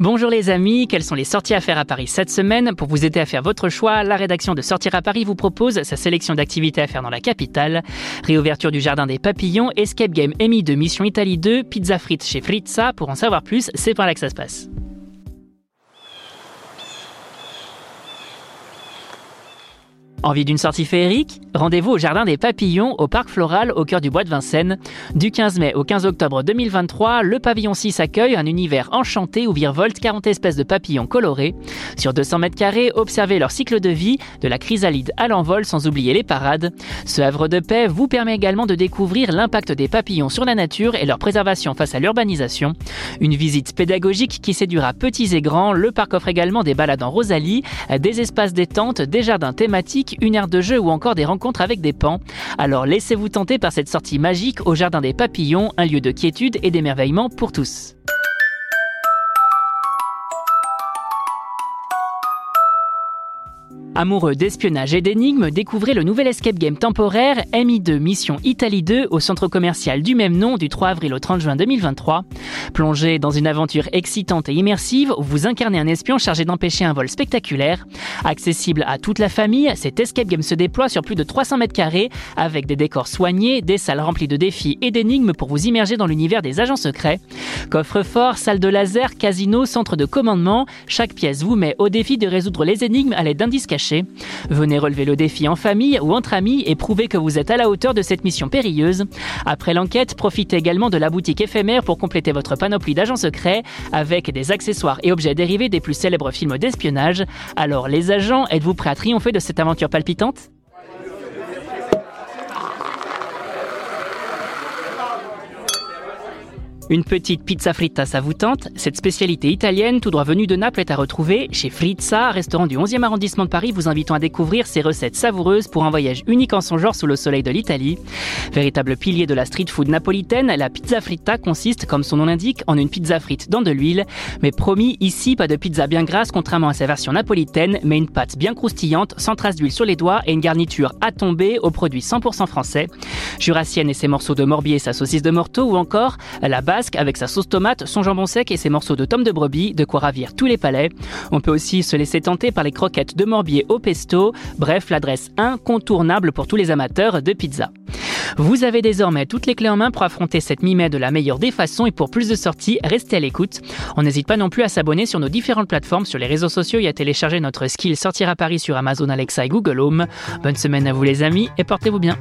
Bonjour les amis, quelles sont les sorties à faire à Paris cette semaine? Pour vous aider à faire votre choix, la rédaction de Sortir à Paris vous propose sa sélection d'activités à faire dans la capitale. Réouverture du Jardin des Papillons, Escape Game MI2 de Mission Italie 2, pizza frites chez Frizza. Pour en savoir plus, c'est par là que ça se passe. Envie d'une sortie féerique? Rendez-vous au Jardin des Papillons, au Parc Floral, au cœur du Bois de Vincennes. Du 15 mai au 15 octobre 2023, le Pavillon 6 accueille un univers enchanté où virevoltent 40 espèces de papillons colorés. Sur 200 mètres carrés, observez leur cycle de vie, de la chrysalide à l'envol, sans oublier les parades. Ce havre de paix vous permet également de découvrir l'impact des papillons sur la nature et leur préservation face à l'urbanisation. Une visite pédagogique qui séduira petits et grands, le parc offre également des balades en Rosalie, des espaces détente, des jardins thématiques, une aire de jeu ou encore des rencontres avec des pans. Alors laissez-vous tenter par cette sortie magique au Jardin des Papillons, un lieu de quiétude et d'émerveillement pour tous. Amoureux d'espionnage et d'énigmes, découvrez le nouvel escape game temporaire MI2 Mission Italie 2 au centre commercial du même nom du 3 avril au 30 juin 2023. Plongez dans une aventure excitante et immersive où vous incarnez un espion chargé d'empêcher un vol spectaculaire. Accessible à toute la famille, cet escape game se déploie sur plus de 300 mètres carrés avec des décors soignés, des salles remplies de défis et d'énigmes pour vous immerger dans l'univers des agents secrets. Coffre-fort, salle de laser, casino, centre de commandement, chaque pièce vous met au défi de résoudre les énigmes à l'aide d'indices cachés. Venez relever le défi en famille ou entre amis et prouvez que vous êtes à la hauteur de cette mission périlleuse. Après l'enquête, profitez également de la boutique éphémère pour compléter votre panoplie d'agents secrets avec des accessoires et objets dérivés des plus célèbres films d'espionnage. Alors les agents, êtes-vous prêts à triompher de cette aventure palpitante ? Une petite pizza fritta, ça vous tente? Cette spécialité italienne, tout droit venue de Naples, est à retrouver chez Fritza, restaurant du 11e arrondissement de Paris, vous invitant à découvrir ses recettes savoureuses pour un voyage unique en son genre sous le soleil de l'Italie. Véritable pilier de la street food napolitaine, la pizza fritta consiste, comme son nom l'indique, en une pizza frite dans de l'huile. Mais promis, ici, pas de pizza bien grasse, contrairement à sa version napolitaine, mais une pâte bien croustillante, sans trace d'huile sur les doigts et une garniture à tomber aux produits 100% français. Jurassienne et ses morceaux de Morbier et sa saucisse de Morteau, ou encore la avec sa sauce tomate, son jambon sec et ses morceaux de tomes de brebis, de quoi ravir tous les palais. On peut aussi se laisser tenter par les croquettes de Morbier au pesto. Bref, l'adresse incontournable pour tous les amateurs de pizza. Vous avez désormais toutes les clés en main pour affronter cette mi-mai de la meilleure des façons et pour plus de sorties, restez à l'écoute. On n'hésite pas non plus à s'abonner sur nos différentes plateformes, sur les réseaux sociaux et à télécharger notre skill Sortir à Paris sur Amazon Alexa et Google Home. Bonne semaine à vous les amis et portez-vous bien.